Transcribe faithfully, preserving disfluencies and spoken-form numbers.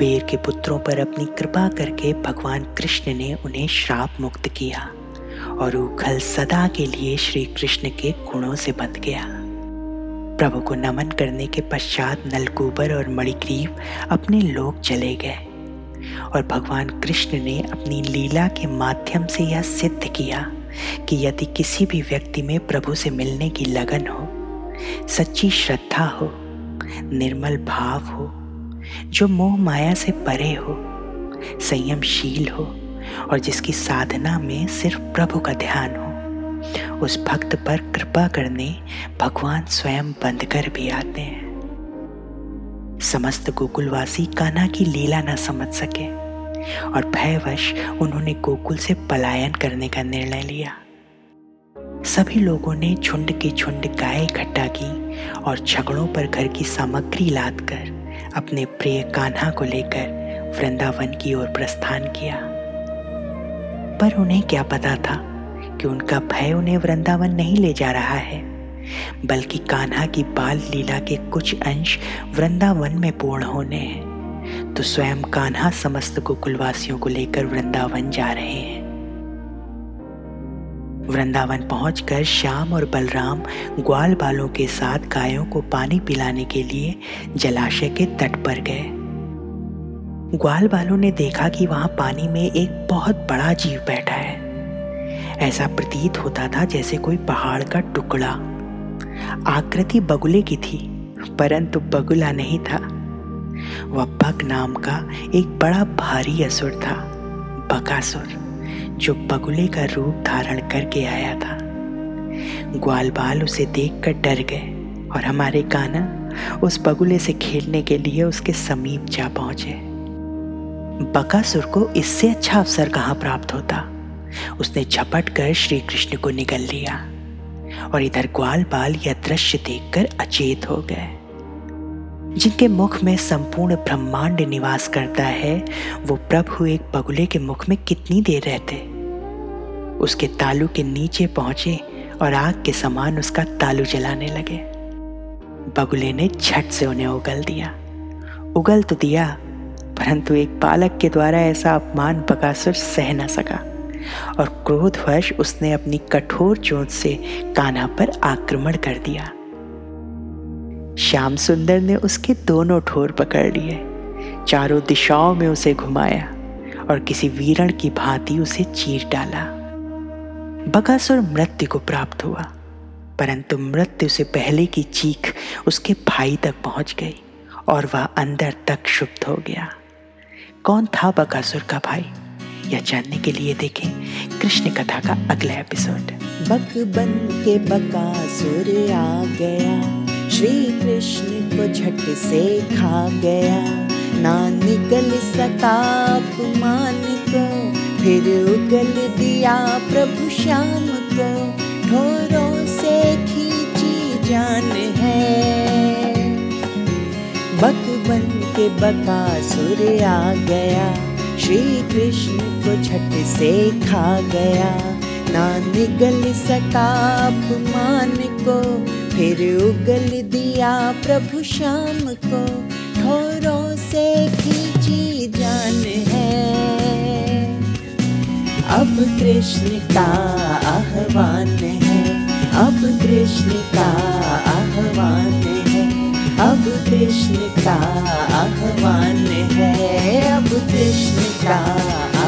कुबेर के पुत्रों पर अपनी कृपा करके भगवान कृष्ण ने उन्हें श्राप मुक्त किया और उखल सदा के लिए श्री कृष्ण के गुणों से बंध गया। प्रभु को नमन करने के पश्चात नलकुबर और मणिग्रीव अपने लोक चले गए और भगवान कृष्ण ने अपनी लीला के माध्यम से यह सिद्ध किया कि यदि किसी भी व्यक्ति में प्रभु से मिलने की लगन हो, सच्ची श्रद्धा हो, निर्मल भाव हो, जो मोह माया से परे हो, संयमशील हो और जिसकी साधना में सिर्फ प्रभु का ध्यान हो, उस भक्त पर कृपा करने भगवान स्वयं बंधकर भी आते हैं। समस्त गोकुलवासी कान्हा की लीला न समझ सके और भयवश उन्होंने गोकुल से पलायन करने का निर्णय लिया। सभी लोगों ने झुंड के झुंड गाय इकट्ठा की और झगड़ों पर घर की सामग्री लाद कर अपने प्रिय कान्हा को लेकर वृंदावन की ओर प्रस्थान किया। पर उन्हें क्या पता था कि उनका भय उन्हें वृंदावन नहीं ले जा रहा है, बल्कि कान्हा की बाल लीला के कुछ अंश वृंदावन में पूर्ण होने हैं। तो स्वयं कान्हा समस्त गोकुलवासियों को लेकर वृंदावन जा रहे हैं। वृंदावन पहुंचकर श्याम और बलराम ग्वाल बालों के साथ गायों को पानी पिलाने के लिए जलाशय के तट पर गए। ग्वाल बालों ने देखा कि वहां पानी में एक बहुत बड़ा जीव बैठा है। ऐसा प्रतीत होता था जैसे कोई पहाड़ का टुकड़ा। आकृति बगुले की थी, परंतु बगुला नहीं था, वह बक नाम का एक बड़ा भारी असुर था, बकासुर, जो बगुले का रूप धारण करके आया था। ग्वाल बाल उसे देखकर डर गए और हमारे कान्हा उस बगुले से खेलने के लिए उसके समीप जा पहुंचे। बकासुर को इससे अच्छा अवसर कहाँ प्राप्त होता। उसने झपट कर श्री कृष्ण को निगल लिया और इधर ग्वाल बाल यह दृश्य देखकर अचेत हो गए। जिनके मुख में संपूर्ण ब्रह्मांड निवास करता है, वो प्रभु एक बगुले के मुख में कितनी देर रहते। उसके तालू के नीचे पहुंचे और आग के समान उसका तालू जलाने लगे। बगुले ने झट से उन्हें उगल दिया। उगल तो दिया, परंतु एक बालक के द्वारा ऐसा अपमान बकासुर सह न सका और क्रोधवश उसने अपनी कठोर चोंच से कान्हा पर आक्रमण कर दिया। श्याम सुंदर ने उसके दोनों ठोर पकड़ लिए, चारों दिशाओं में उसे घुमाया और किसी वीरण की भांति उसे चीर डाला। बकासुर मृत्यु को प्राप्त हुआ, परंतु मृत्यु से पहले की चीख उसके भाई तक पहुंच गई और वह अंदर तक क्षुब्ध हो गया। कौन था बकासुर का भाई, यह जानने के लिए देखें कृष्ण कथा का अगला एपिसोड। बक बन के बकासुर आ गया, श्री कृष्ण को झट से खा गया। ना निकल सका अपमान को, फिर उगल दिया प्रभु श्याम को। ठोरों से खींची जान है, बक बन के बकासुर आ गया, श्री कृष्ण को झट से खा गया। ना निगल सका अपमान को, फिर उगल दिया प्रभु श्याम को। ठोरों से खींची जान है, अब कृष्ण का आह्वान है, अब कृष्ण का आह्वान है, अब कृष्ण का आह्वान है, अब कृष्ण का